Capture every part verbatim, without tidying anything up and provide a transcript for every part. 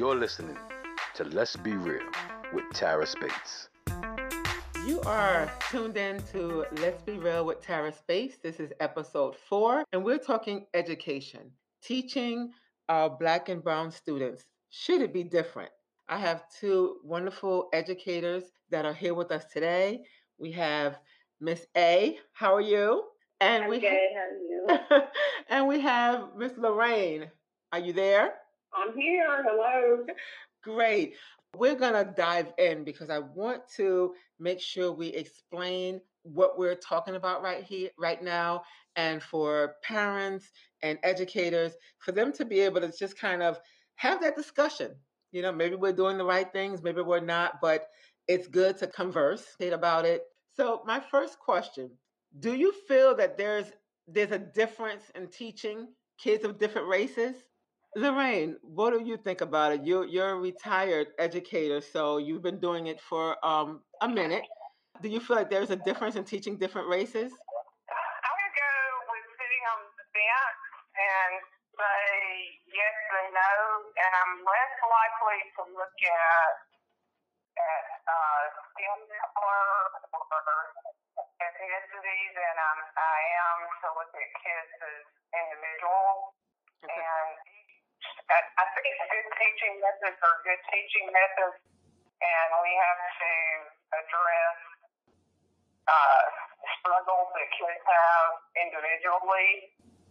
You're listening to Let's Be Real with Tara Spates. You are tuned in to Let's Be Real with Tara Spates. This is episode four, and we're talking education, teaching our Black and Brown students. Should it be different? I have two wonderful educators that are here with us today. We have Miss A. How are you? And I'm we good. Ha- how are you? And we have Miss Lorraine. Are you there? I'm here. Hello. Great. We're going to dive in because I want to make sure we explain what we're talking about right here, right now, and for parents and educators, for them to be able to just kind of have that discussion. You know, maybe we're doing the right things, maybe we're not, but it's good to converse about it. So my first question, do you feel that there's there's a difference in teaching kids of different races? Lorraine, what do you think about it? You're, you're a retired educator, so you've been doing it for um, a minute. Do you feel like there's a difference in teaching different races? I'm going to go with sitting on the bench and say yes and no, and I'm less likely to look at, at uh, skin color or ethnicity than I'm, I am to look at kids as individuals. Okay. And I think good teaching methods are good teaching methods, and we have to address uh, struggles that kids have individually.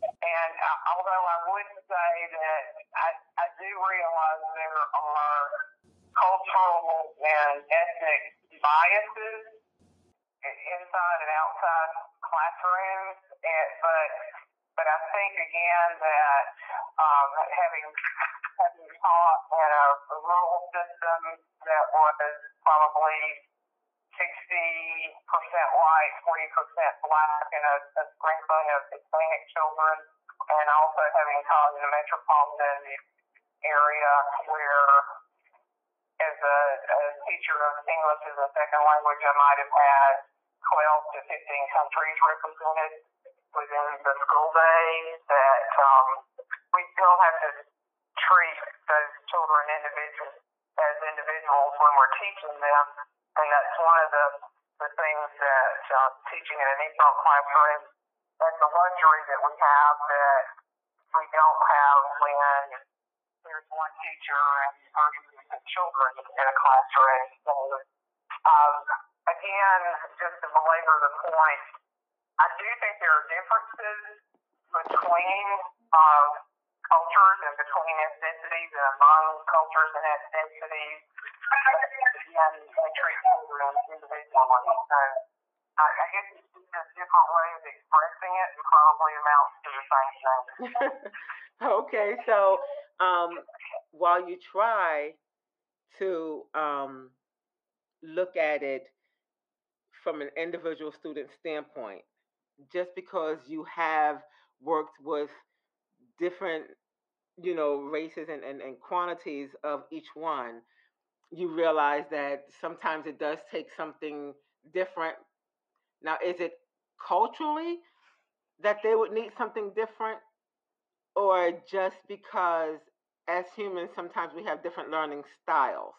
And uh, although I would say that I, I do realize there are cultural and ethnic biases inside and outside classrooms, and, but but I think again that. Um, having, having taught in a rural system that was probably sixty percent white, forty percent black, and a, a sprinkling of Hispanic children, and also having taught in a metropolitan area where, as a, a teacher of English as a second language, I might have had twelve to fifteen countries represented within the school day, that um, we still have to treat those children individuals as individuals when we're teaching them, and that's one of the, the things that uh, teaching in an adult classroom, that's a luxury that we have that we don't have when there's one teacher and thirty children in a classroom. So, um, again, just to belabor the point, I do think there are differences between uh, cultures and between ethnicities and among cultures and ethnicities, and we treat children individually. So I, I guess it's just a different way of expressing it and probably amounts to the same thing. Okay, so um, while you try to um, look at it from an individual student standpoint, just because you have worked with different, you know, races and, and, and quantities of each one, you realize that sometimes it does take something different. Now, is it culturally that they would need something different, or just because as humans, sometimes we have different learning styles?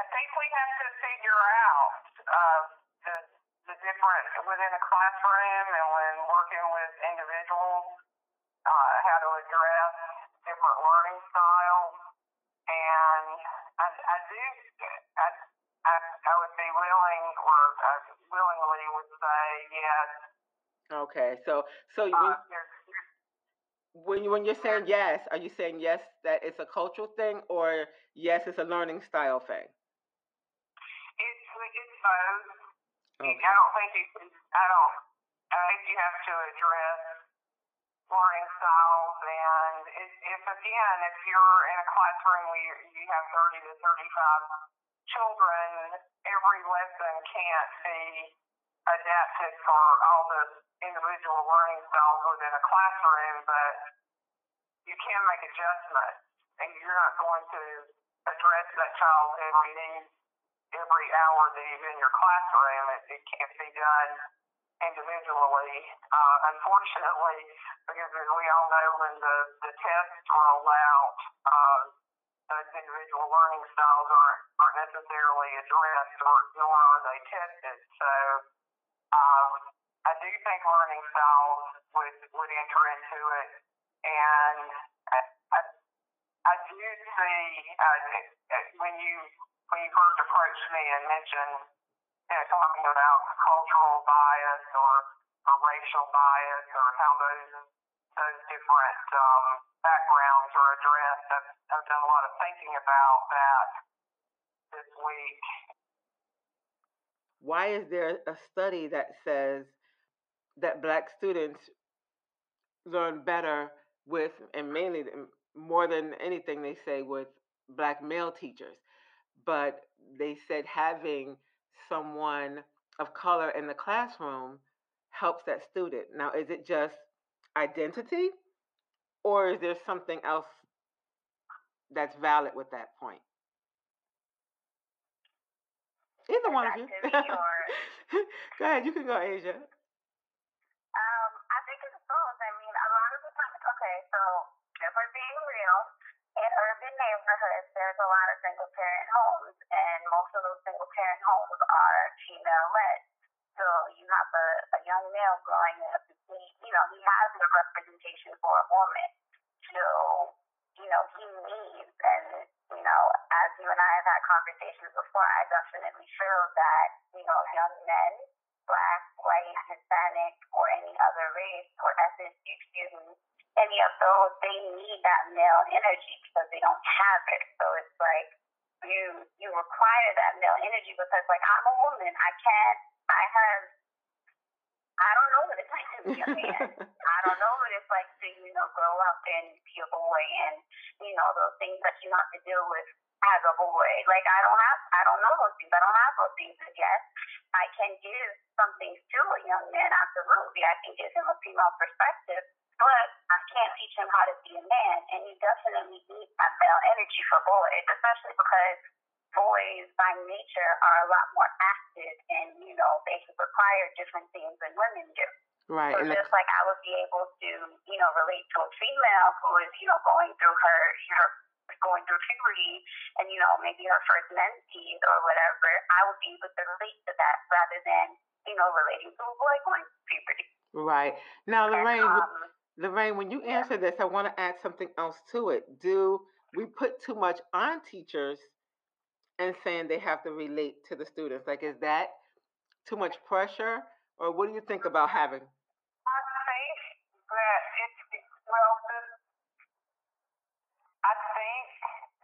I think we have to figure out uh, the, the difference within a classroom and when working with individuals. Uh, how to address different learning styles, and I, I do, I, I, I would be willing, or I willingly would say yes. Okay, so so uh, when, there's, there's, when you when you're saying yes, are you saying yes that it's a cultural thing, or yes it's a learning style thing? It's it's both. Okay. I don't think it's, I don't. I think you have to address learning styles, and if, if again, if you're in a classroom where you have thirty to thirty-five children, every lesson can't be adapted for all the individual learning styles within a classroom, but you can make adjustments, and you're not going to address that child's every need every hour that he's in your classroom. It, it can't be done individually, uh, unfortunately, because as we all know, when the, the tests roll out, uh, that individual learning styles are, are necessarily addressed, or nor are they tested. So um, I do think learning styles would, would enter into it. And I, I, I do see uh, when you when you first approached me and mentioned, you know, talking about cultural bias or, or racial bias or how those those different um, backgrounds are addressed. I've, I've done a lot of thinking about that this week. Why is there a study that says that Black students learn better with, and mainly more than anything they say, with Black male teachers? But they said having someone of color in the classroom helps that student. Now, is it just identity, or is there something else that's valid with that point? Either one of you. Or... Go ahead, you can go, Asia. Um, I think it's both. I mean, a lot of the time, okay, so if we're being real, in urban neighborhoods, there's a lot of single-parent homes, and most of those single-parent homes are female-led. So you have a, a young male growing up, he, you know, he has no representation for a woman. So, you know, he needs, and, you know, as you and I have had conversations before, I definitely feel that, you know, young men, Black, white, Hispanic, or any other race or ethnicity, excuse me, any of those, they need that male energy because they don't have it. So it's like you you require that male energy because, like, I'm a woman. I can't. I have. I don't know what it's like to be a man. I don't know what it's like to, you know, grow up and be a boy, and you know those things that you have to deal with as a boy. Like I don't have. I don't know those things. I don't have those things. But yes, I can give something to a young man. Absolutely, I can give him a female perspective. But I can't teach him how to be a man, and you definitely need that male energy for boys, especially because boys by nature are a lot more active, and you know they require different things than women do. Right. So and just like I would be able to, you know, relate to a female who is, you know, going through her her going through puberty, and you know maybe her first menses or whatever, I would be able to relate to that rather than, you know, relating to a boy going through puberty. Right. Now, Lorraine. And, um, Lorraine, when you answer this, I want to add something else to it. Do we put too much on teachers and saying they have to relate to the students? Like, is that too much pressure, or what do you think about having? I think that it's, well, I think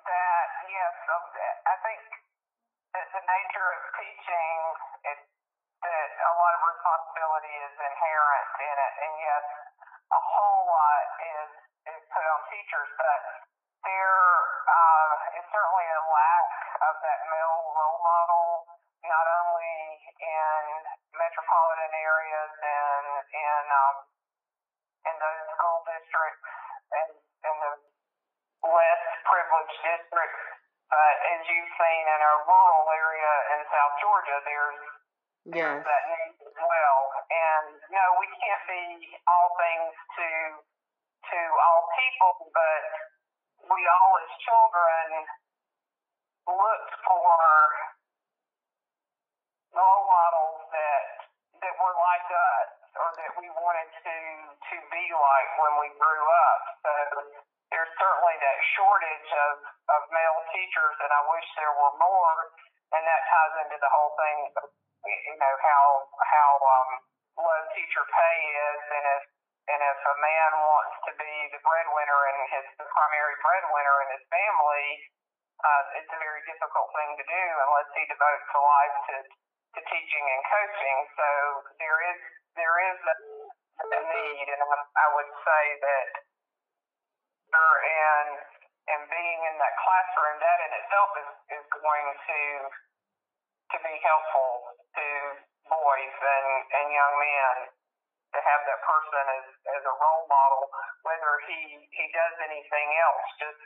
that, yes, I think that the nature of teaching, it, that a lot of responsibility is inherent in it, and yes, a whole lot is, is put on teachers, but there uh, is certainly a lack of that male role model, not only in metropolitan areas and in um, in those school districts and in the less privileged districts, but as you've seen in a rural area in South Georgia, there's yes. that need as well. And no, we can't be all things to to all people, but we all as children look for role models that that were like us, or that we wanted to to be like when we grew up. So there's certainly that shortage of, of male teachers, and I wish there were more, and that ties into the whole thing of, you know, how how um, low teacher pay is, and if and if a man wants to be the breadwinner and his the primary breadwinner in his family, uh, it's a very difficult thing to do unless he devotes a life to to teaching and coaching. So there is there is a, a need, and I, I would say that, and and being in that classroom, that in itself is, is going to to be helpful to boys and, and young men, to have that person as, as a role model, whether he, he does anything else, just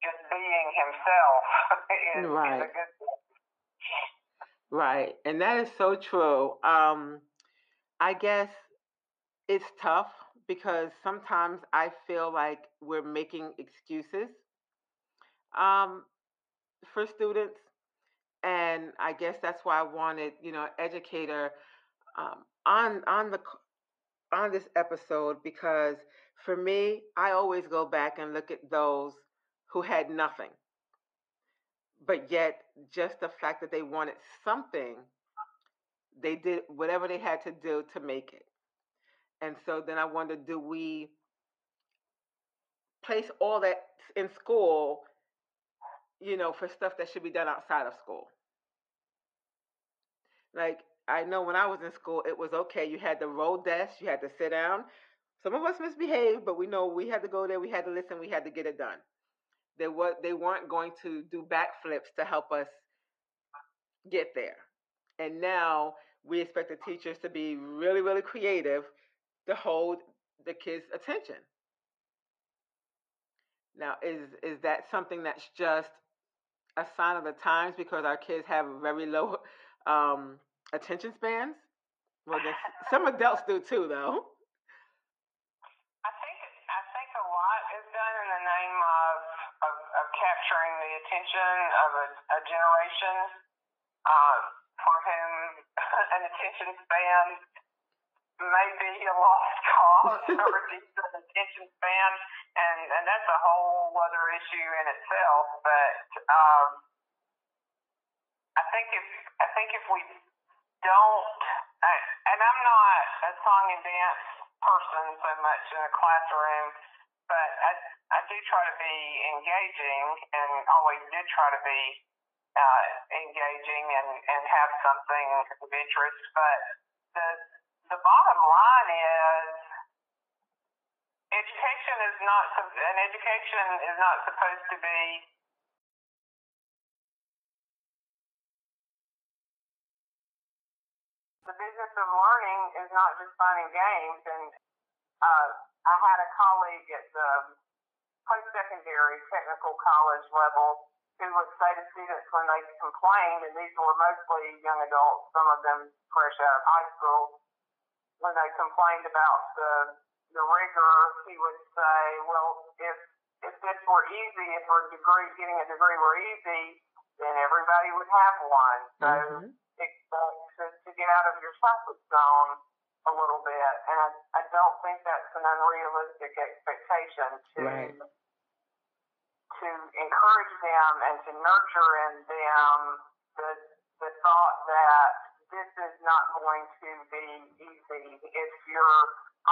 just being himself is, right. is a good thing. Right, and that is so true. Um, I guess it's tough because sometimes I feel like we're making excuses um, for students. And I guess that's why I wanted, you know, an educator um, on on the on this episode, because for me, I always go back and look at those who had nothing. But yet, just the fact that they wanted something, they did whatever they had to do to make it. And so then I wonder, do we place all that in school, you know, for stuff that should be done outside of school? Like, I know when I was in school, it was okay. You had to roll desk, you had to sit down. Some of us misbehaved, but we know we had to go there, we had to listen, we had to get it done. They were, they weren't going to do backflips to help us get there. And now we expect the teachers to be really, really creative to hold the kids' attention. Now, is is that something that's just a sign of the times because our kids have very low um, attention spans? Well, some adults do too, though. Capturing the attention of a, a generation uh, for whom an attention span may be a lost cause or a decent attention span, and, and that's a whole other issue in itself. But um, I think if I think if we don't, I, and I'm not a song and dance person so much in a classroom, but I. I do try to be engaging, and always did try to be uh, engaging and, and have something of interest. But the the bottom line is, education is not an education is not supposed to be the business of learning is not just fun and games. And uh, I had a colleague at the post-secondary technical college level who would say to students when they complained, and these were mostly young adults, some of them fresh out of high school, when they complained about the the rigor, he would say, well, if if this were easy, if we're degree, getting a degree were easy, then everybody would have one. So mm-hmm. expect to, to get out of your comfort zone a little bit, and I, I don't think that's an unrealistic expectation to right. to encourage them and to nurture in them the the thought that this is not going to be easy. If you're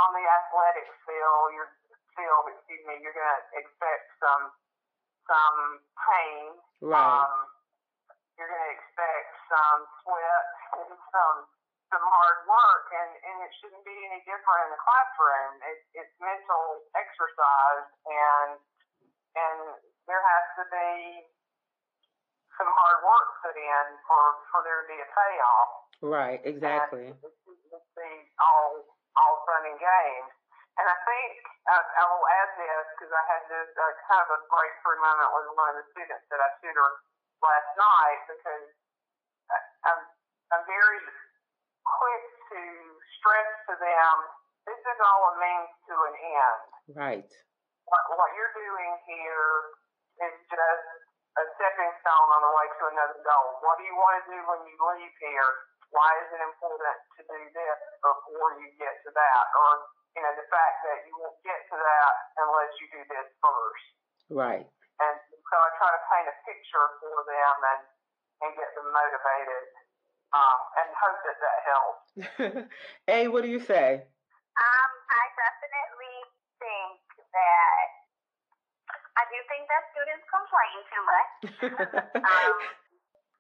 on the athletic field, you're field, excuse me, you're going to expect some some pain. Right. Um, you're going to expect some sweat and some. Some hard work, and, and it shouldn't be any different in the classroom. It, it's mental exercise, and and there has to be some hard work put in for, for there to be a payoff. Right, exactly. It shouldn't be all, all fun and games. And I think uh, I will add this because I had this uh, kind of a breakthrough moment with one of the students that I tutored last night, because I, I'm, I'm very quick to stress to them, this is all a means to an end. Right. What, what you're doing here is just a stepping stone on the way to another goal. What do you want to do when you leave here? Why is it important to do this before you get to that? Or, you know, the fact that you won't get to that unless you do this first. Right. And so I try to paint a picture for them and, and get them motivated. Um, and hope that that helps. Hey, what do you say? Um, I definitely think that, I do think that students complain too much. um,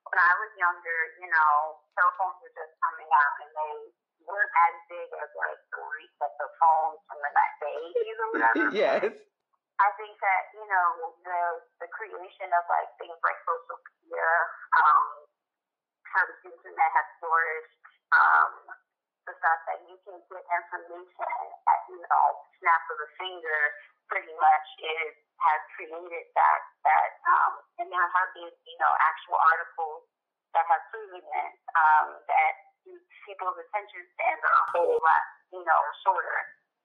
when I was younger, you know, cell phones were just coming out, and they weren't as big as, like, the reach of the phones from the eighties or whatever. Yes. I think that, you know, the, the creation of, like, things like social media, um, how the students that have flourished, um, the fact that you can get information at, you know, snap of a finger, pretty much is, has created that, that, um, and there have been, you know, actual articles that have proven it, um, that people's attention spans are a whole lot, you know, shorter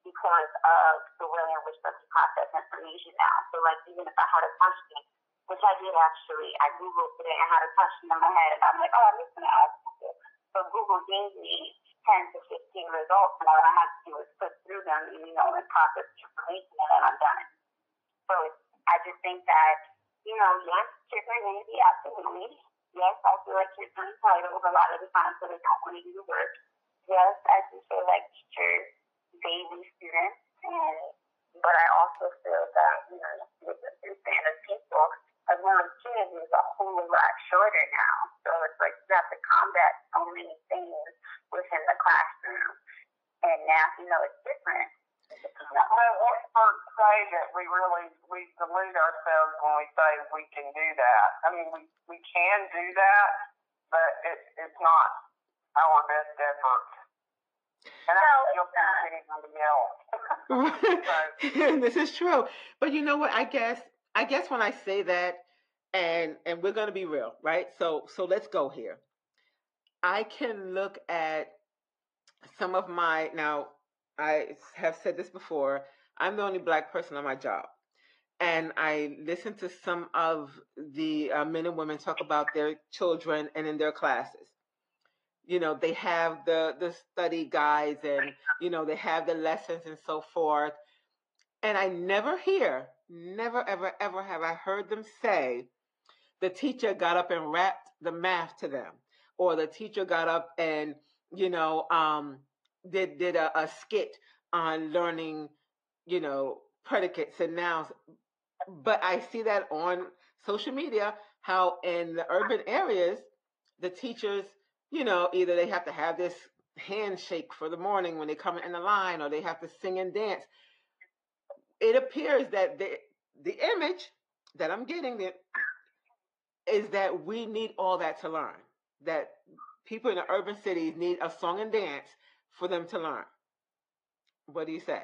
because of the way in which the process information now. So, like, even if I had a question, which I did actually. I Googled it and had a question in my head about, like, oh, I'm just going to ask people. So Google gave me ten to fifteen results, and all I have to do is click through them, and, you know, and process the information, and then I'm done. So it's, I just think that, you know, yes, kids are going to be absolutely. Yes, I feel like kids are entitled a lot of the time, so they don't want to do the work. Yes, I do feel like teachers baby students, and but I also feel that, you know, the span of people, as well as kids, is a whole lot shorter now. So it's like you have to combat so many things within the classroom, and now, you know, it's different. Well, we don't say that we really, we delude ourselves when we say we can do that. I mean, we, we can do that, but it, it's not our best effort. And I don't feel like anybody else. This is true. But you know what, I guess, I guess when I say that, and, and we're going to be real, right? So, so let's go here. I can look at some of my, now, I have said this before, I'm the only black person on my job. And I listen to some of the uh, men and women talk about their children and in their classes. You know, they have the, the study guides and, you know, they have the lessons and so forth. And I never hear, never, ever, ever have I heard them say, the teacher got up and rapped the math to them. Or the teacher got up and, you know, um, did did a, a skit on learning, you know, predicates and nouns. But I see that on social media, how in the urban areas, the teachers, you know, either they have to have this handshake for the morning when they come in the line, or they have to sing and dance. It appears that the, the image that I'm getting that is that we need all that to learn, that people in the urban cities need a song and dance for them to learn. What do you say?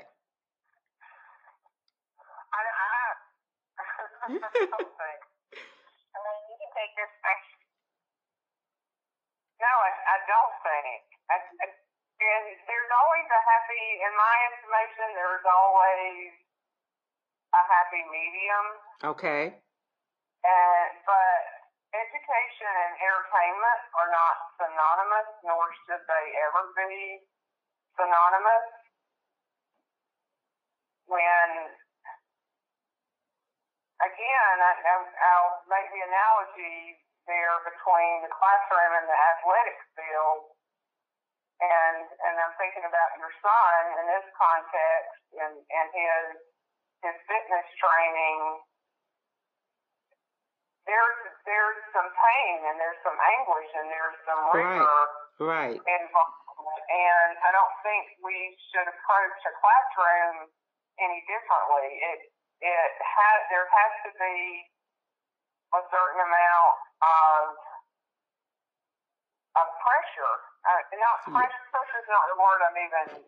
I, I, I don't think. I mean, you can take this first. No, I, I don't think. I, I, and there's always a happy, in my information, there's always a happy medium. Okay. And, but education and entertainment are not synonymous, nor should they ever be synonymous. When, again, I, I, I'll make the analogy there between the classroom and the athletic field, and and I'm thinking about your son in this context, and, and his his fitness training. There's there's some pain and there's some anguish and there's some rigor right. Right. involved, and I don't think we should approach a classroom any differently. It it has there has to be a certain amount of of pressure. Uh, not pressure, pressure is not the word I'm even.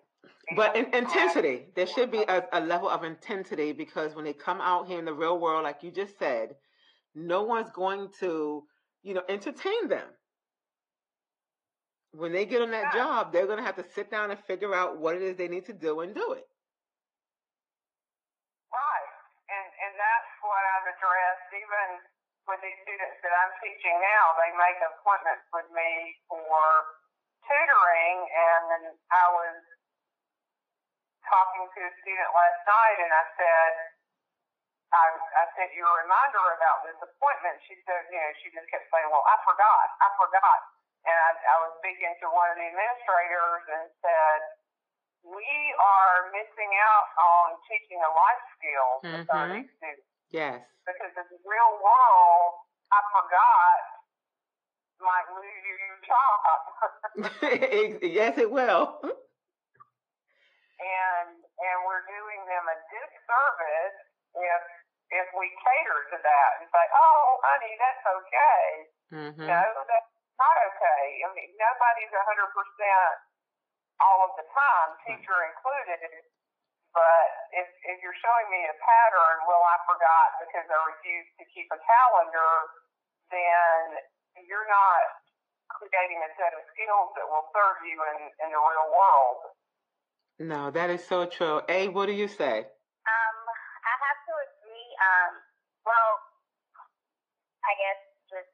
But in, intensity. There should be a, a level of intensity, because when they come out here in the real world, like you just said, no one's going to, you know, entertain them. When they get on that yeah. job, they're going to have to sit down and figure out what it is they need to do and do it. Right, and and that's what I've addressed even. With these students that I'm teaching now, they make appointments with me for tutoring, and I was talking to a student last night, and I said, I, I sent you a reminder about this appointment. She said, you know, she just kept saying, well, I forgot, I forgot. And I, I was speaking to one of the administrators and said, we are missing out on teaching a life skill mm-hmm. to these students. Yes. Because in the real world, I forgot might lose you your job. Yes, it will. And and we're doing them a disservice if if we cater to that and say, oh, honey, that's okay. Mm-hmm. No, that's not okay. I mean, nobody's one hundred percent all of the time, teacher included. But if, if you're showing me a pattern, well, I forgot because I refuse to keep a calendar, then you're not creating a set of skills that will serve you in, in the real world. No, that is so true. A, what do you say? Um, I have to agree. Um, well, I guess just,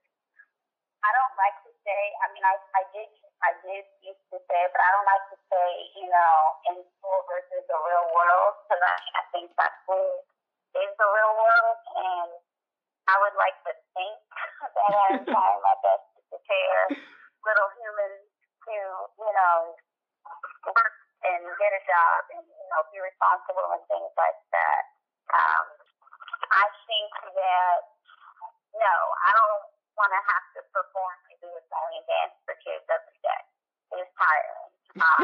I don't like to say, I mean, I, I did, I did used to say, but I don't like to say, you know, in school versus the real world, because I, I think that school is the real world, and I would like to think that I'm trying my best to prepare little humans to, you know, work and get a job and, you know, be responsible and things like that. Um, I think that, no, I don't want to have to perform to do a silent dance for kids every day. It is tiring. Um,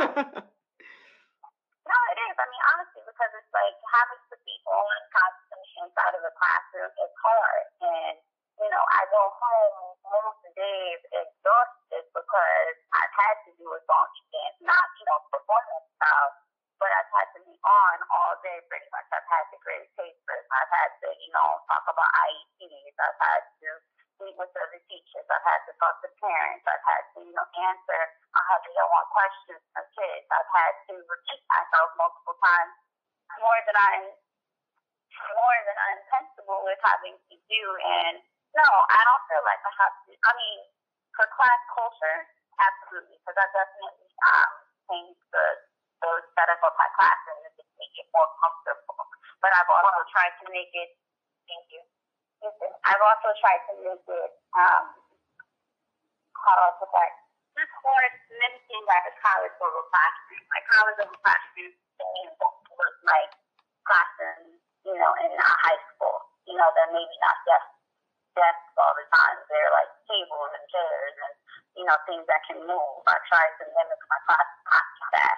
no, it is. I mean, honestly, because it's like having to be on constantly inside of the classroom is hard. And, you know, I go home most days exhausted because I've had to do a song dance, not, you know, performance style, but I've had to be on all day pretty much. I've had to grade papers. I've had to, you know, talk about I E Ps. I've had to meet with other teachers. I've had to talk to parents. I've had to, you know, answer one hundred and one questions from kids. I've had to repeat myself multiple times, more than I'm, more than I'm comfortable with having to do. And no, I don't feel like I have to. I mean, for class culture, absolutely, because I definitely um, changed the the setup of my classes to make it more comfortable. But I've also tried to make it. Thank you. I've also tried to make it um, how to like just more limiting like a college level classroom. Like college level classroom was like classrooms, you know, in high school. You know, they're maybe not just desks all the time. They're like tables and chairs and, you know, things that can move. I tried to limit my class to that,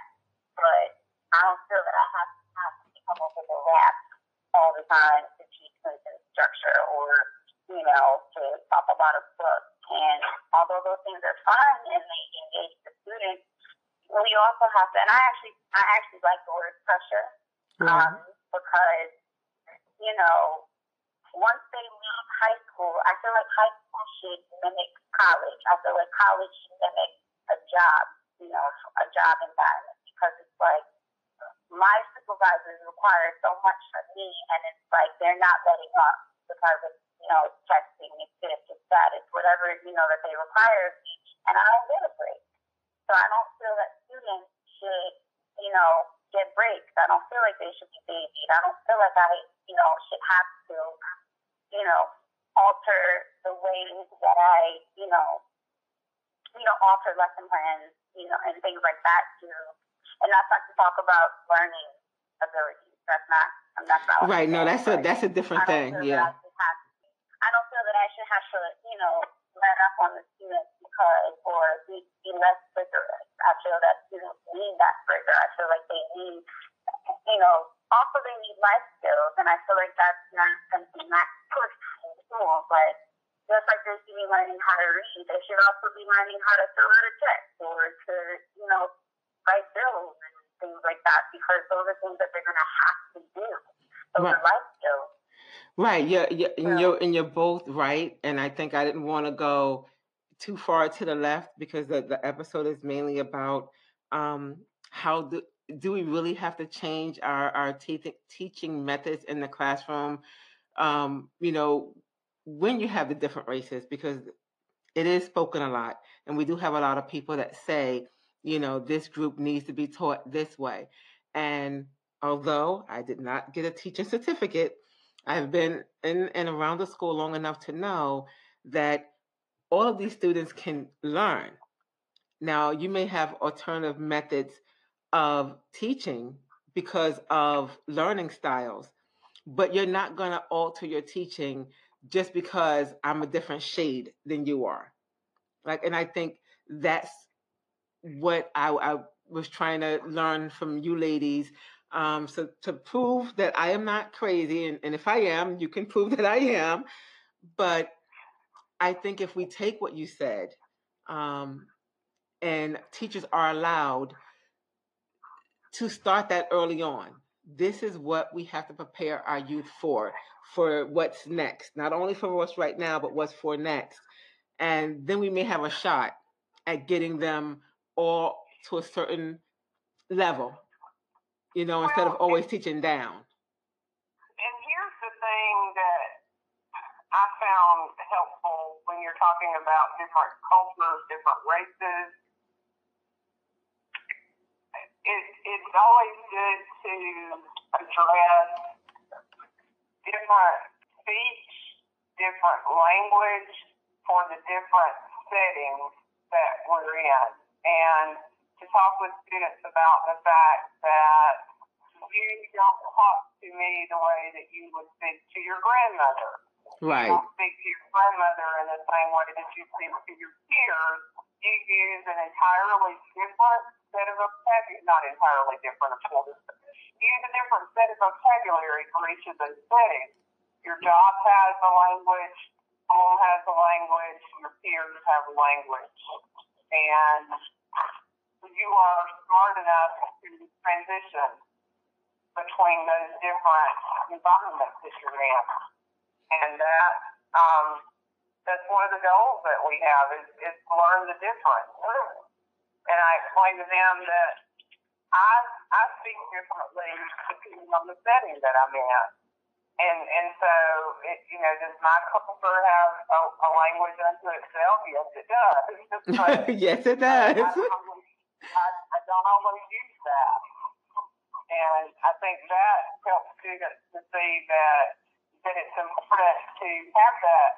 but I don't feel that I have to, have to come up with a rap all the time to teach something structure or, you know, to talk about a book. And although those things are fun and they engage the students, we also have to, and I actually, I actually like the word pressure, mm-hmm. um, because, you know, once they leave high school, I feel like high school should mimic college. I feel like college should mimic a job, you know, a job environment, because it's like my supervisors require so much from me, and it's like they're not letting up because it's, you know, it's texting, it's this, it's that, it's whatever, you know, that they require of me, and I don't get a break. So I don't feel that students should, you know, get breaks. I don't feel like they should be babied. I don't feel like I, you know, should have to, you know, alter the ways that I, you know, you know, alter lesson plans, you know, and things like that too. And that's not to talk about learning abilities. That's not, that's not what right. I'm no, that's a, that's a different thing. Yeah. I, have, I don't feel that I should have to, you know, let up on the students because, or be, be less rigorous. I feel that students need that rigor. I feel like they need, you know, also they need life skills, and I feel like that's not something that's pushed in school. But just like they should be learning how to read, they should also be learning how to fill out a check or to, you know, write bills and things like that, because those are things that they're going to have to do. Those right. are life skills. Right. Yeah. Yeah. So, and you're and you're both right. And I think I didn't want to go too far to the left because the, the episode is mainly about um, how do, do we really have to change our, our te- teaching methods in the classroom, um, you know, when you have the different races, because it is spoken a lot. And we do have a lot of people that say, you know, this group needs to be taught this way. And although I did not get a teaching certificate, I've been in and around the school long enough to know that all of these students can learn. Now, you may have alternative methods of teaching because of learning styles, but you're not going to alter your teaching just because I'm a different shade than you are. Like, and I think that's what I, I was trying to learn from you ladies. Um, so to prove that I am not crazy, and, and if I am, you can prove that I am. But I think if we take what you said, um, and teachers are allowed to start that early on, this is what we have to prepare our youth for, for what's next, not only for what's right now, but what's for next. And then we may have a shot at getting them all to a certain level, you know, well, instead of always and, teaching down. And here's the thing that I found helpful. when you're talking about different cultures, different races, it, it's always good to address different speech, different language for the different settings that we're in, and to talk with students about the fact that you don't talk to me the way that you would speak to your grandmother. Right. You don't speak to your grandmother in the same way that you speak to your peers. You use an entirely different set of vocabulary, not entirely different, of course. You use a different set of vocabulary for each of those settings. Your job has a language, home has a language, your peers have a language. And you are smart enough to transition between those different environments that you're in. And that, um, that's one of the goals that we have is, is to learn the difference. And I explain to them that I, I speak differently depending on the setting that I'm in. And and so, it, you know, does my culture have a, a language unto itself? Yes, it does. Yes, it does. I, I, I don't always use that. And I think that helps students to see that that it's important to have that,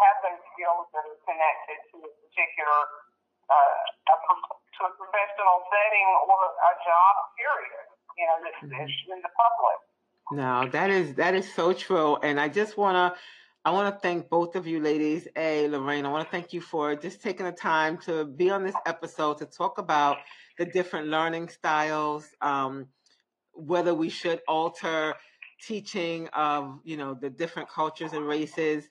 have those skills that are connected to a particular, uh, a, to a professional setting or a job period, you know, that's mm-hmm. in the public. No, that is that is so true, and I just wanna, I wanna thank both of you ladies. Hey, Lorraine, I wanna thank you for just taking the time to be on this episode to talk about the different learning styles, um, whether we should alter teaching of, you know, the different cultures and races,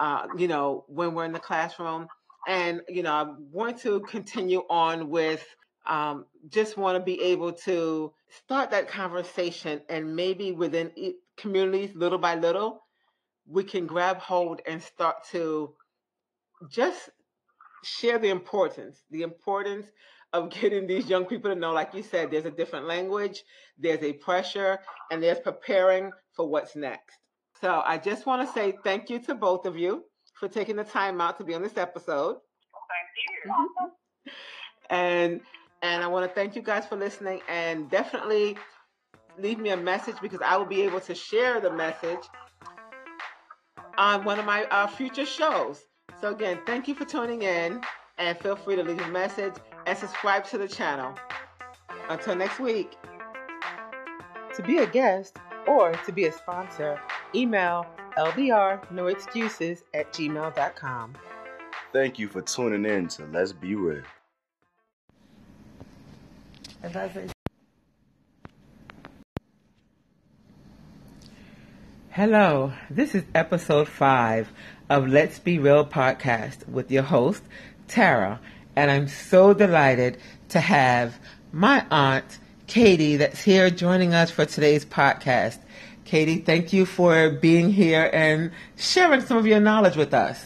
uh, you know, when we're in the classroom, and you know, I want to continue on with. Um, just want to be able to start that conversation, and maybe within e- communities, little by little, we can grab hold and start to just share the importance, the importance of getting these young people to know, like you said, there's a different language, there's a pressure, and there's preparing for what's next. So I just want to say thank you to both of you for taking the time out to be on this episode. Thank you. Mm-hmm. And And I want to thank you guys for listening, and definitely leave me a message because I will be able to share the message on one of my uh, future shows. So again, thank you for tuning in, and feel free to leave a message and subscribe to the channel. Until next week. To be a guest or to be a sponsor, email l b r no excuses at gmail dot com. Thank you for tuning in to Let's Be Real. If I say... Hello, this is episode five of Let's Be Real podcast with your host, Tara. And I'm so delighted to have my aunt, Katie, that's here joining us for today's podcast. Katie, thank you for being here and sharing some of your knowledge with us.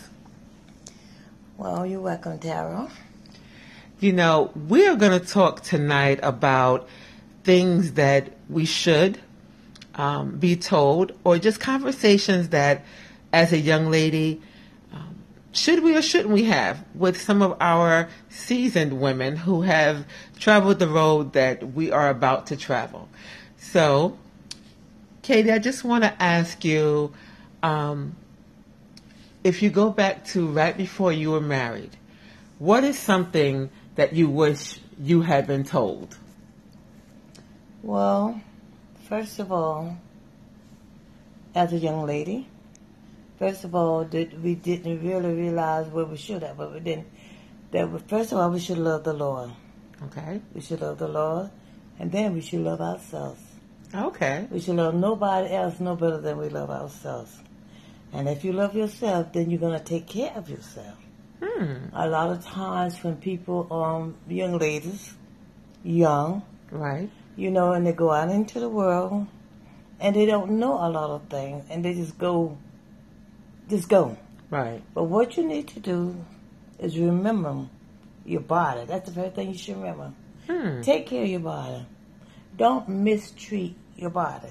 Well, you're welcome, Tara. You know, we are going to talk tonight about things that we should um, be told, or just conversations that, as a young lady, um, should we or shouldn't we have with some of our seasoned women who have traveled the road that we are about to travel. So, Katie, I just want to ask you, um, if you go back to right before you were married, what is something that you wish you had been told? Well, first of all, as a young lady, first of all, that we didn't really realize what we should have, but we didn't. That we, first of all, we should love the Lord. Okay. We should love the Lord, and then we should love ourselves. Okay. We should love nobody else no better than we love ourselves. And if you love yourself, then you're going to take care of yourself. Hmm. A lot of times when people, um, young ladies, young, right, you know, and they go out into the world, and they don't know a lot of things, and they just go, just go. Right. But what you need to do is remember your body. That's the first thing you should remember. Hmm. Take care of your body. Don't mistreat your body.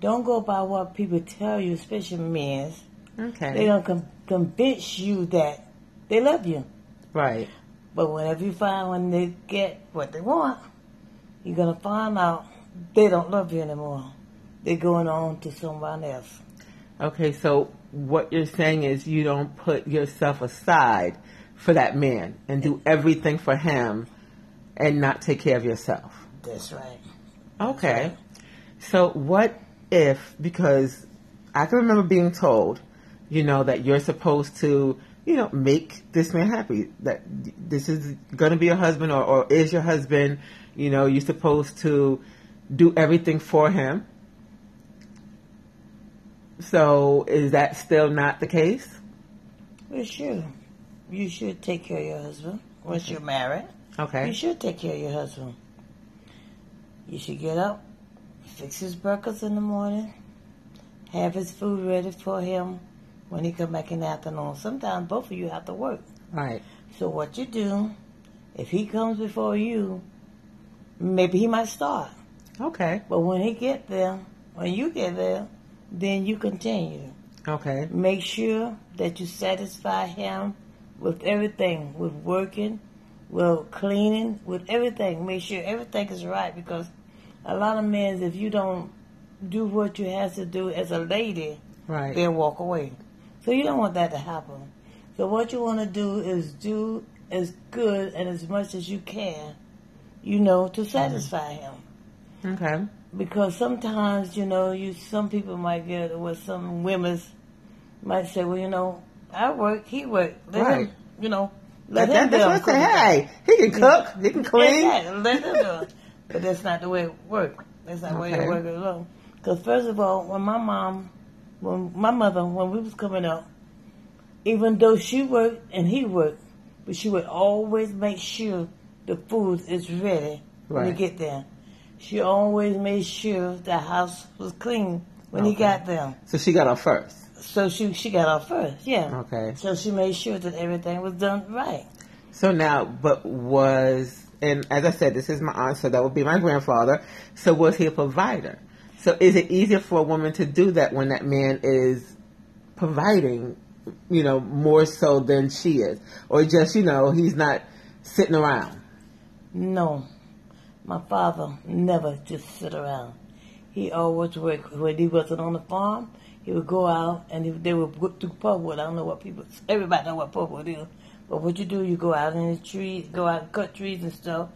Don't go by what people tell you, especially men. Okay. They don't com- convince you that they love you. Right. But whenever you find when they get what they want, you're going to find out they don't love you anymore. They're going on to someone else. Okay, so what you're saying is you don't put yourself aside for that man and do everything for him and not take care of yourself. That's right. Okay. That's right. So what if, because I can remember being told, you know, that you're supposed to, you know, make this man happy, that this is going to be your husband or, or is your husband, you know, you're supposed to do everything for him. So is that still not the case? Well, sure. You should take care of your husband once you're married. Okay. You should take care of your husband. You should get up, fix his breakfast in the morning, have his food ready for him when he come back in the afternoon. Sometimes both of you have to work. Right. So what you do, if he comes before you, maybe he might start. Okay. But when he get there, when you get there, then you continue. Okay. Make sure that you satisfy him with everything, with working, with cleaning, with everything. Make sure everything is right, because a lot of men, if you don't do what you have to do as a lady, right, they'll walk away. So you don't want that to happen. So what you want to do is do as good and as much as you can, you know, to satisfy him. Okay. Because sometimes, you know, you some people might get, or some women might say, well, you know, I work, he work. Let right. him, you know, let but him do it. Say, hey, he can cook, he can clean. Yeah, let him do it. But that's not the way it works. That's not the okay. way it works at all. Because first of all, when my mom, when my mother, when we was coming up, even though she worked and he worked, but she would always make sure the food is ready right. when you get there. She always made sure the house was clean when okay. he got there. So she got off first. So she she got off first, yeah. Okay. So she made sure that everything was done right. So now, but was, and as I said, this is my aunt, so that would be my grandfather. So was he a provider? So is it easier for a woman to do that when that man is providing, you know, more so than she is? Or just, you know, he's not sitting around? No. My father never just sit around. He always worked. When he wasn't on the farm, he would go out and he, they would go through pulpwood. I don't know what people, everybody know what pulpwood is. But what you do, you go out in the trees, go out and cut trees and stuff,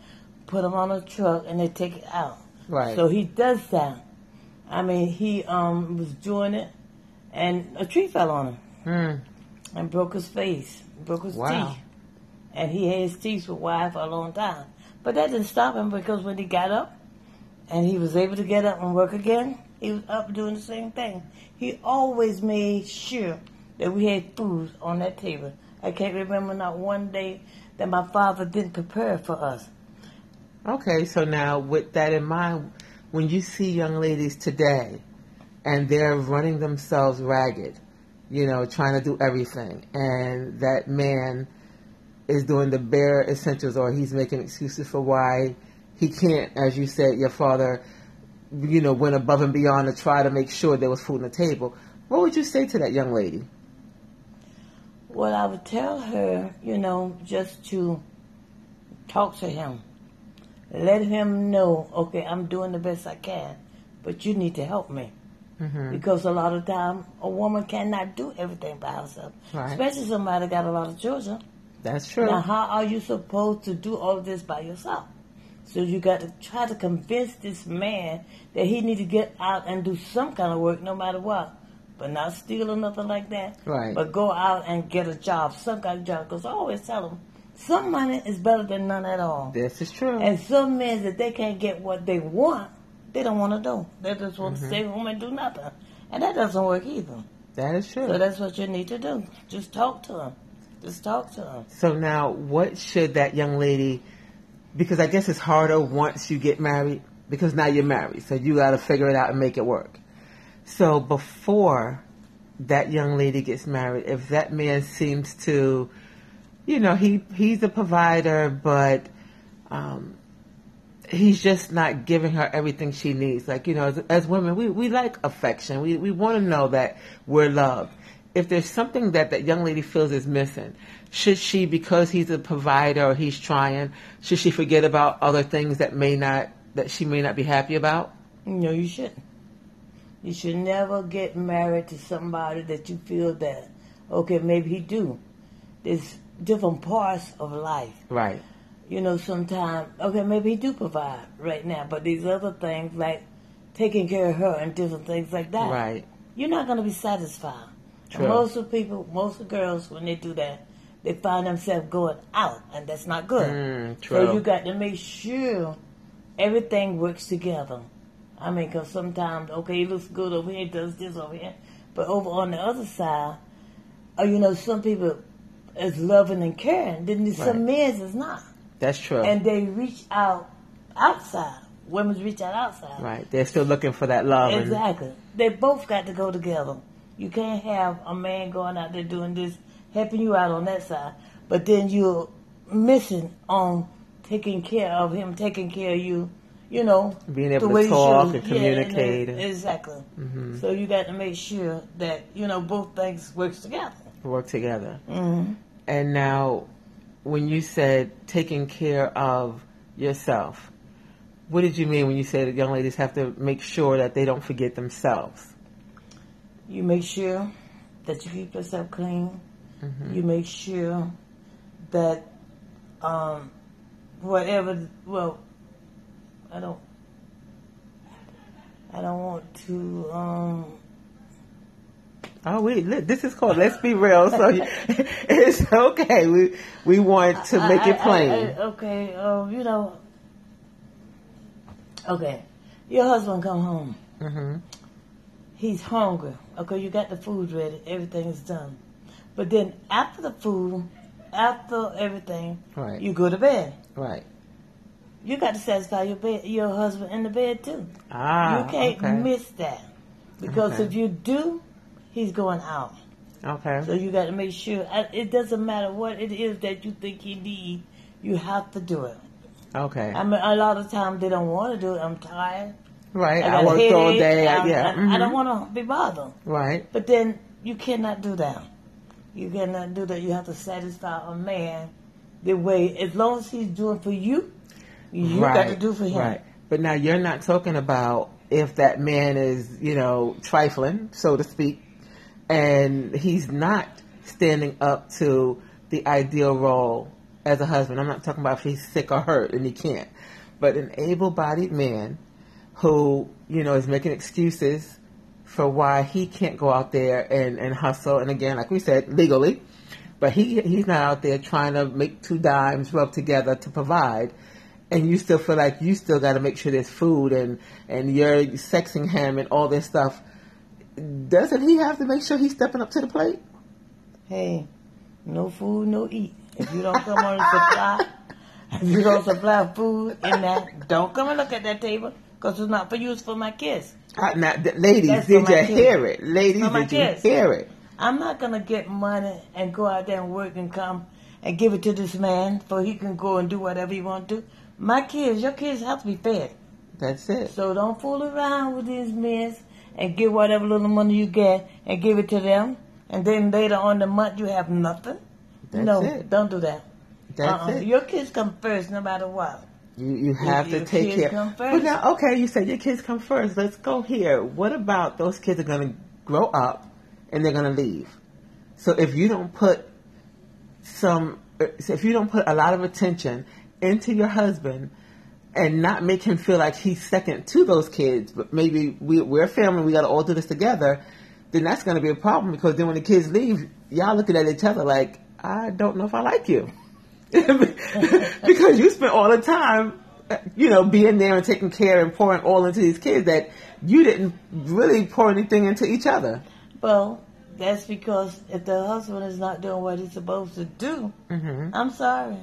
put them on a truck, and they take it out. Right. So he does that. I mean, he um, was doing it, and a tree fell on him mm. and broke his face, broke his wow. teeth. And he had his teeth were wide for a long time. But that didn't stop him, because when he got up and he was able to get up and work again, he was up doing the same thing. He always made sure that we had food on that table. I can't remember not one day that my father didn't prepare for us. Okay, so now with that in mind, when you see young ladies today and they're running themselves ragged, you know, trying to do everything, and that man is doing the bare essentials, or he's making excuses for why he can't, as you said, your father, you know, went above and beyond to try to make sure there was food on the table. What would you say to that young lady? Well, I would tell her, you know, just to talk to him. Let him know, okay, I'm doing the best I can, but you need to help me. Mm-hmm. Because a lot of time, a woman cannot do everything by herself. Right. Especially somebody got a lot of children. That's true. Now, how are you supposed to do all this by yourself? So you got to try to convince this man that he need to get out and do some kind of work, no matter what, but not steal or nothing like that. Right. But go out and get a job, some kind of job. Because I always tell them, some money is better than none at all. This is true. And some men, that they can't get what they want, they don't want to do. They just want mm-hmm. to stay home and do nothing. And that doesn't work either. That is true. So that's what you need to do. Just talk to them. Just talk to her. So now, what should that young lady, because I guess it's harder once you get married, because now you're married, so you got to figure it out and make it work. So before that young lady gets married, if that man seems to, you know, he he's a provider, but um, he's just not giving her everything she needs. Like, you know, as, as women, we, we like affection. We, we want to know that we're loved. if there's something that that young lady feels is missing, should she, because he's a provider or he's trying, should she forget about other things that may not, that she may not be happy about? No, you shouldn't. You should never get married to somebody that you feel that, okay, maybe he do. There's different parts of life. Right. You know, sometimes, okay, maybe he do provide right now, but these other things like taking care of her and different things like that. Right. You're not going to be satisfied. True. Most of people, most of girls, when they do that, they find themselves going out, and that's not good. Mm, true. So you got to make sure everything works together. I mean, because sometimes, okay, he looks good over here, does this over here. But over on the other side, or, you know, some people is loving and caring. Then right. Some men is not. That's true. And they reach out outside. Women's reach out outside. Right. They're still looking for that love. Exactly. And... they both got to go together. You can't have a man going out there doing this, helping you out on that side, but then you're missing on taking care of him, taking care of you. You know, being able to talk and communicate. Yeah, and, and, exactly. Mm-hmm. So you got to make sure that, you know, both things work together. Work together. Mm-hmm. And now, when you said taking care of yourself, what did you mean when you said that young ladies have to make sure that they don't forget themselves? You make sure that you keep yourself clean. Mm-hmm. You make sure that um, whatever, well, I don't, I don't want to, um... oh, wait, this is called Let's Be Real, so it's okay. We we want to make I, it plain. I, I, okay, um, you know, okay, your husband come home. Mm-hmm. He's hungry. Okay, you got the food ready. Everything's done. But then after the food, after everything, right. You go to bed. Right. You got to satisfy your bed, your husband in the bed, too. Ah, you can't okay. miss that. Because okay. if you do, he's going out. Okay. So you got to make sure. It doesn't matter what it is that you think he needs. You have to do it. Okay. I mean, a lot of times they don't want to do it. I'm tired. Right. I, I worked all day. I, yeah. Mm-hmm. I don't want to be bothered. Right. But then you cannot do that. You cannot do that. You have to satisfy a man the way, as long as he's doing for you, you right, got to do for him. Right. But now you're not talking about if that man is, you know, trifling, so to speak, and he's not standing up to the ideal role as a husband. I'm not talking about if he's sick or hurt and he can't. But an able-bodied man who, you know, is making excuses for why he can't go out there and, and hustle. And again, like we said, legally. But he he's not out there trying to make two dimes rub together to provide. And you still feel like you still got to make sure there's food and, and you're sexing him and all this stuff. Doesn't he have to make sure he's stepping up to the plate? Hey, no food, no eat. If you don't come on and supply, if you don't supply food in that, don't come and look at that table because it's not for you, it's for my kids. Uh, now, th- ladies, That's did you hear it? Ladies, did you kids. hear it? I'm not going to get money and go out there and work and come and give it to this man so he can go and do whatever he wants to. My kids, your kids have to be fed. That's it. So don't fool around with these men and get whatever little money you get and give it to them. And then later on in the month you have nothing. That's no, it. Don't do that. That's uh-uh. it. Your kids come first no matter what. You you have your, to your take kids care. Come first. But now, okay, you said your kids come first. Let's go here. What about those kids are going to grow up and they're going to leave? So if you don't put some, if you don't put a lot of attention into your husband and not make him feel like he's second to those kids, but maybe we, we're a family, we got to all do this together, then that's going to be a problem because then when the kids leave, y'all looking at each other like, I don't know if I like you. Because you spent all the time, you know, being there and taking care and pouring all into these kids that you didn't really pour anything into each other. Well, that's because if the husband is not doing what he's supposed to do, mm-hmm. I'm sorry.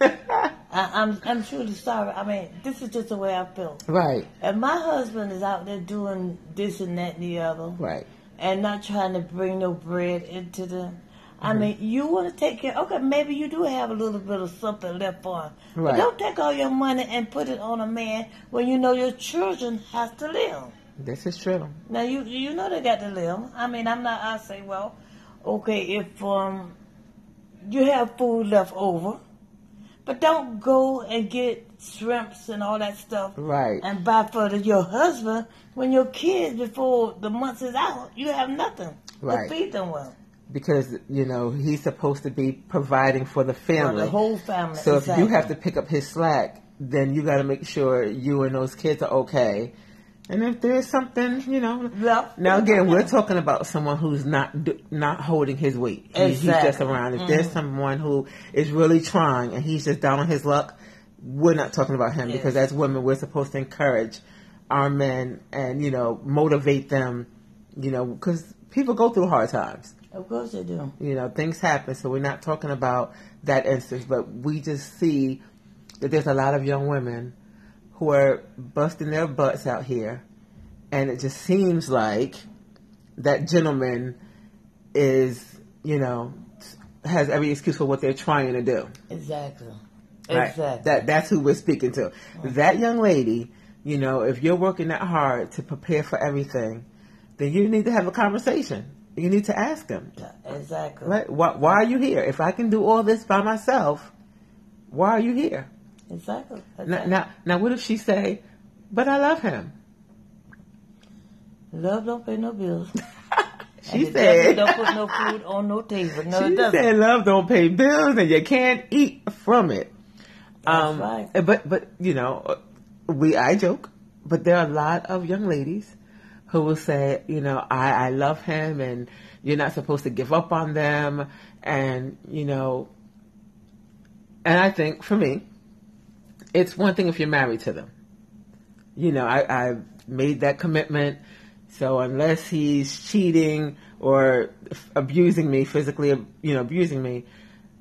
I, I'm I'm truly sorry. I mean, this is just the way I feel. Right. And my husband is out there doing this and that and the other. Right. And not trying to bring no bread into the. Mm-hmm. I mean, you want to take care. Okay, maybe you do have a little bit of something left for him. Right. But don't take all your money and put it on a man when you know your children have to live. This is true. Now you you know they got to live. I mean, I'm not. I say well. Okay, if um, you have food left over, but don't go and get shrimps and all that stuff. Right. And buy for the, your husband when your kids, before the month is out, you have nothing right. to feed them with. Because, you know, he's supposed to be providing for the family. For the whole family. So exactly. if you have to pick up his slack, then you got to make sure you and those kids are okay. And if there's something, you know. Yep. Now, again, we're talking about someone who's not not holding his weight. Exactly. He's just around. If mm-hmm. there's someone who is really trying and he's just down on his luck, we're not talking about him yes. because as women, we're supposed to encourage our men and, you know, motivate them, you know, because people go through hard times. Of course they do. You know, things happen. So we're not talking about that instance, but we just see that there's a lot of young women who are busting their butts out here, and it just seems like that gentleman is, you know, has every excuse for what they're trying to do. Exactly. Right? Exactly. That that's who we're speaking to. Okay. That young lady, you know, if you're working that hard to prepare for everything, then you need to have a conversation. You need to ask him. Exactly. Right? Why, why are you here? If I can do all this by myself, why are you here? Exactly. Okay. Now, now, now, what if she say, but I love him? Love don't pay no bills. She said. Don't put no food on no table. No, she it said love don't pay bills and you can't eat from it. That's um, right. But, but you know, we I joke, but there are a lot of young ladies who will say, you know, I, I love him and you're not supposed to give up on them. And, you know, and I think for me, it's one thing if you're married to them. You know, I, I made that commitment, so unless he's cheating or f- abusing me, physically, you know, abusing me,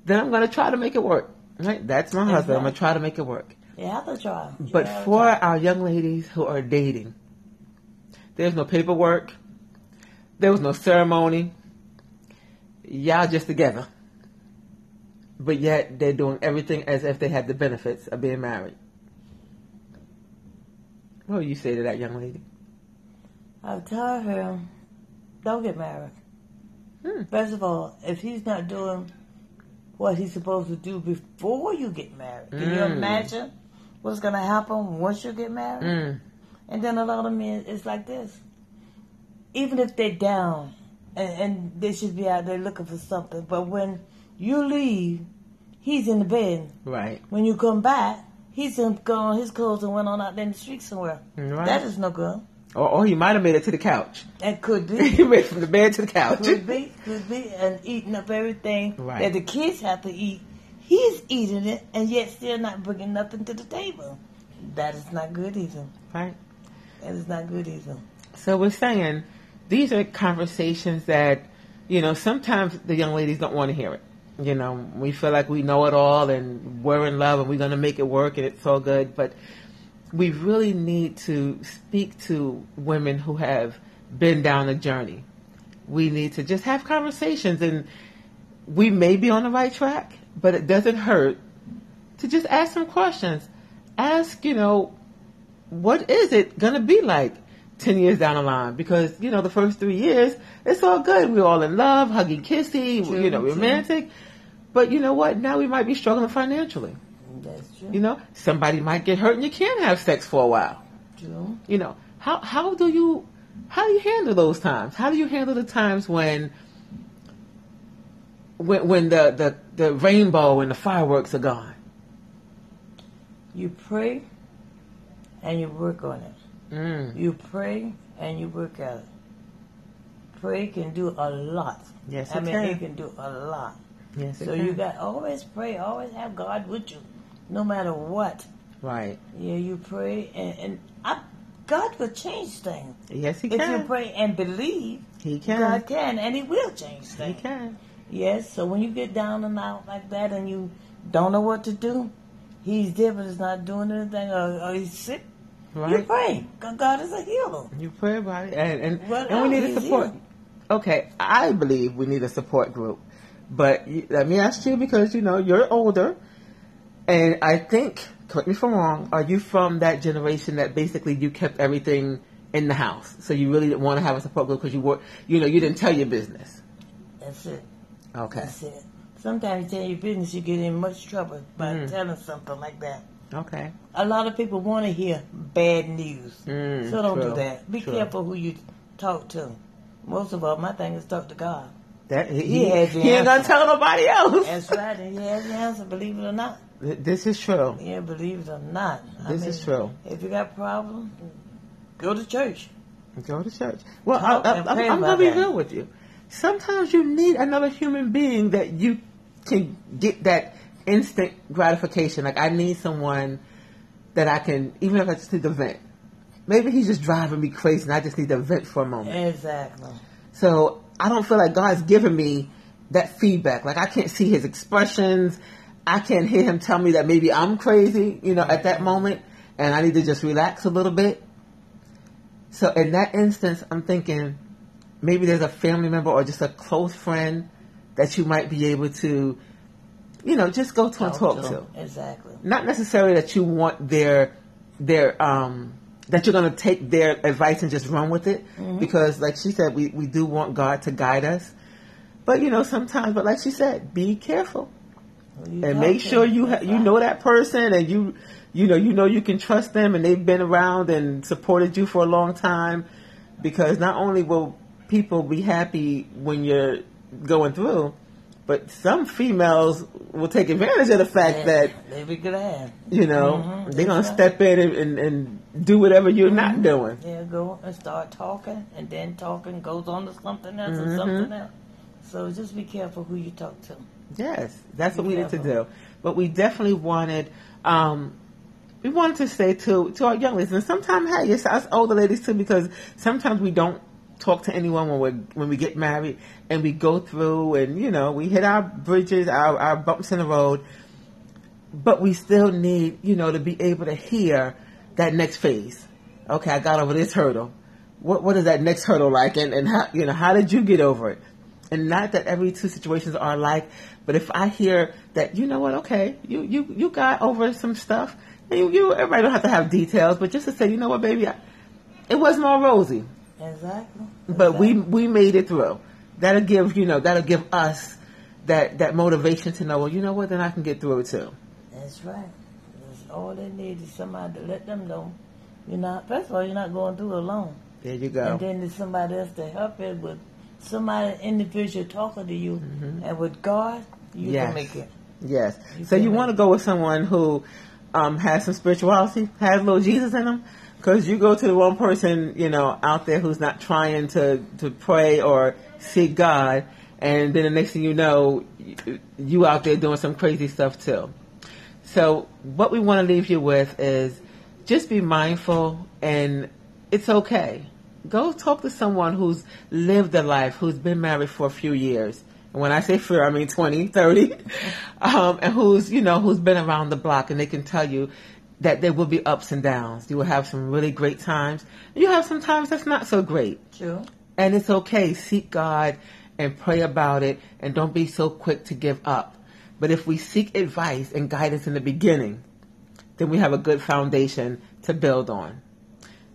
then I'm going to try to make it work. Right? That's my husband. Exactly. I'm going to try to make it work. You have to try. You but for try. Our young ladies who are dating, there's no paperwork. There was no ceremony. Y'all just together. But yet they're doing everything as if they had the benefits of being married. What do you say to that young lady? I'll tell her, don't get married. Hmm. First of all, if he's not doing what he's supposed to do before you get married, can mm. you imagine what's going to happen once you get married? Mm. And then a lot of men, it's like this. Even if they're down and, and they should be out there looking for something, but when you leave, he's in the bed. Right. When you come back, he's in, gone, his clothes and went on out there in the street somewhere. Right. That is no good. Or, or he might have made it to the couch. That could be. He made it from the bed to the couch. Could be, could be, and eating up everything right. that the kids have to eat. He's eating it, and yet still not bringing nothing to the table. That is not good either. Right. That is not good either. So we're saying these are conversations that, you know, sometimes the young ladies don't want to hear it. You know, we feel like we know it all and we're in love and we're going to make it work and it's so good. But we really need to speak to women who have been down a journey. We need to just have conversations, and we may be on the right track, but it doesn't hurt to just ask some questions. Ask, you know, what is it going to be like ten years down the line? Because, you know, the first three years, it's all good. We're all in love, huggy-kissy, you know, romantic. But you know what? Now we might be struggling financially. That's true. You know, somebody might get hurt and you can't have sex for a while. True. You know, how how do you, how do you handle those times? How do you handle the times when when, when the, the, the rainbow and the fireworks are gone? You pray and you work on it. Mm. You pray and you work at it. Pray can do a lot. Yes, it I mean, can. It can do a lot. Yes, it so can. You got always pray, always have God with you, no matter what. Right. Yeah, you pray, and, and I, God will change things. Yes, He if can. If you pray and believe, He can. God can, and He will change things. He can. Yes. So when you get down and out like that, and you don't know what to do, He's there, but He's not doing anything, or, or He's sick. Right. You pray. God is a healer. You pray about it. And, and, well, and we need a support. Healing. Okay, I believe we need a support group. But let me ask you, because, you know, you're older. And I think, correct me if I'm wrong, are you from that generation that basically you kept everything in the house? So you really didn't want to have a support group because you were, you know, you didn't tell your business. That's it. Okay. That's it. Sometimes you tell your business, you get in much trouble by mm. telling something like that. Okay. A lot of people want to hear bad news. Mm, so don't true. do that. Be true. careful who you talk to. Most of all, my thing is talk to God. That, he he, has he ain't going to tell nobody else. That's right. And he has the answer, believe it or not. This is true. Yeah, believe it or not. I this mean, is true. If you got problems, go to church. Go to church. Well, talk I, I, I, I'm going to be real with you. Sometimes you need another human being that you can get that instant gratification. Like, I need someone that I can, even if I just need to vent. Maybe he's just driving me crazy and I just need to vent for a moment. Exactly. So I don't feel like God's giving me that feedback. Like, I can't see his expressions. I can't hear him tell me that maybe I'm crazy, you know, at that moment, and I need to just relax a little bit. So in that instance, I'm thinking maybe there's a family member or just a close friend that you might be able to, you know, just go to and talk to. Exactly. Not necessarily that you want their, their, um, that you're going to take their advice and just run with it. Mm-hmm. Because like she said, we, we do want God to guide us. But, you know, sometimes, but like she said, be careful. You and make sure you ha- you know that person, and you you know you know you can trust them, and they've been around and supported you for a long time. Because not only will people be happy when you're going through, but some females will take advantage of the fact yeah, that they be glad. You know, mm-hmm. they're gonna yeah. step in and, and, and do whatever you're mm-hmm. not doing. Yeah, go and start talking, and then talking goes on to something else mm-hmm. and something else. So just be careful who you talk to. Yes, that's what we need to do. But we definitely wanted, um, we wanted to say to to our young listeners, sometimes, hey, it's us older ladies too, because sometimes we don't talk to anyone when we when we get married, and we go through, and you know, we hit our bridges, our, our bumps in the road, but we still need, you know, to be able to hear that next phase. Okay, I got over this hurdle. What what is that next hurdle like, and and how, you know, how did you get over it? And not that every two situations are alike, but if I hear that, you know what, okay, you you, you got over some stuff. You, you everybody don't have to have details, but just to say, you know what, baby, I, it wasn't all rosy. Exactly. But exactly. we we made it through. That'll give you know that'll give us that that motivation to know. Well, you know what, then I can get through it too. That's right. That's all they need is somebody to let them know. You're not. First of all, you're not going through it alone. There you go. And then there's somebody else to help you with. Somebody, individual talking to you, mm-hmm. and with God, you yes. can make it. Yes. You so you want to go with someone who um, has some spirituality, has a little Jesus in them, because you go to the wrong person, you know, out there who's not trying to, to pray or seek God, and then the next thing you know, you out there doing some crazy stuff too. So what we want to leave you with is just be mindful, and it's okay. Go talk to someone who's lived a life, who's been married for a few years. And when I say few, I mean twenty, thirty, um, and who's, you know, who's been around the block, and they can tell you that there will be ups and downs. You will have some really great times. You have some times that's not so great. Sure. And it's okay. Seek God and pray about it, and don't be so quick to give up. But if we seek advice and guidance in the beginning, then we have a good foundation to build on.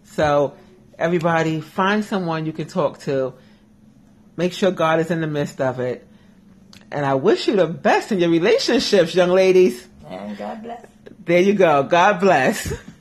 So everybody, find someone you can talk to. Make sure God is in the midst of it. And I wish you the best in your relationships, young ladies. And God bless. There you go. God bless.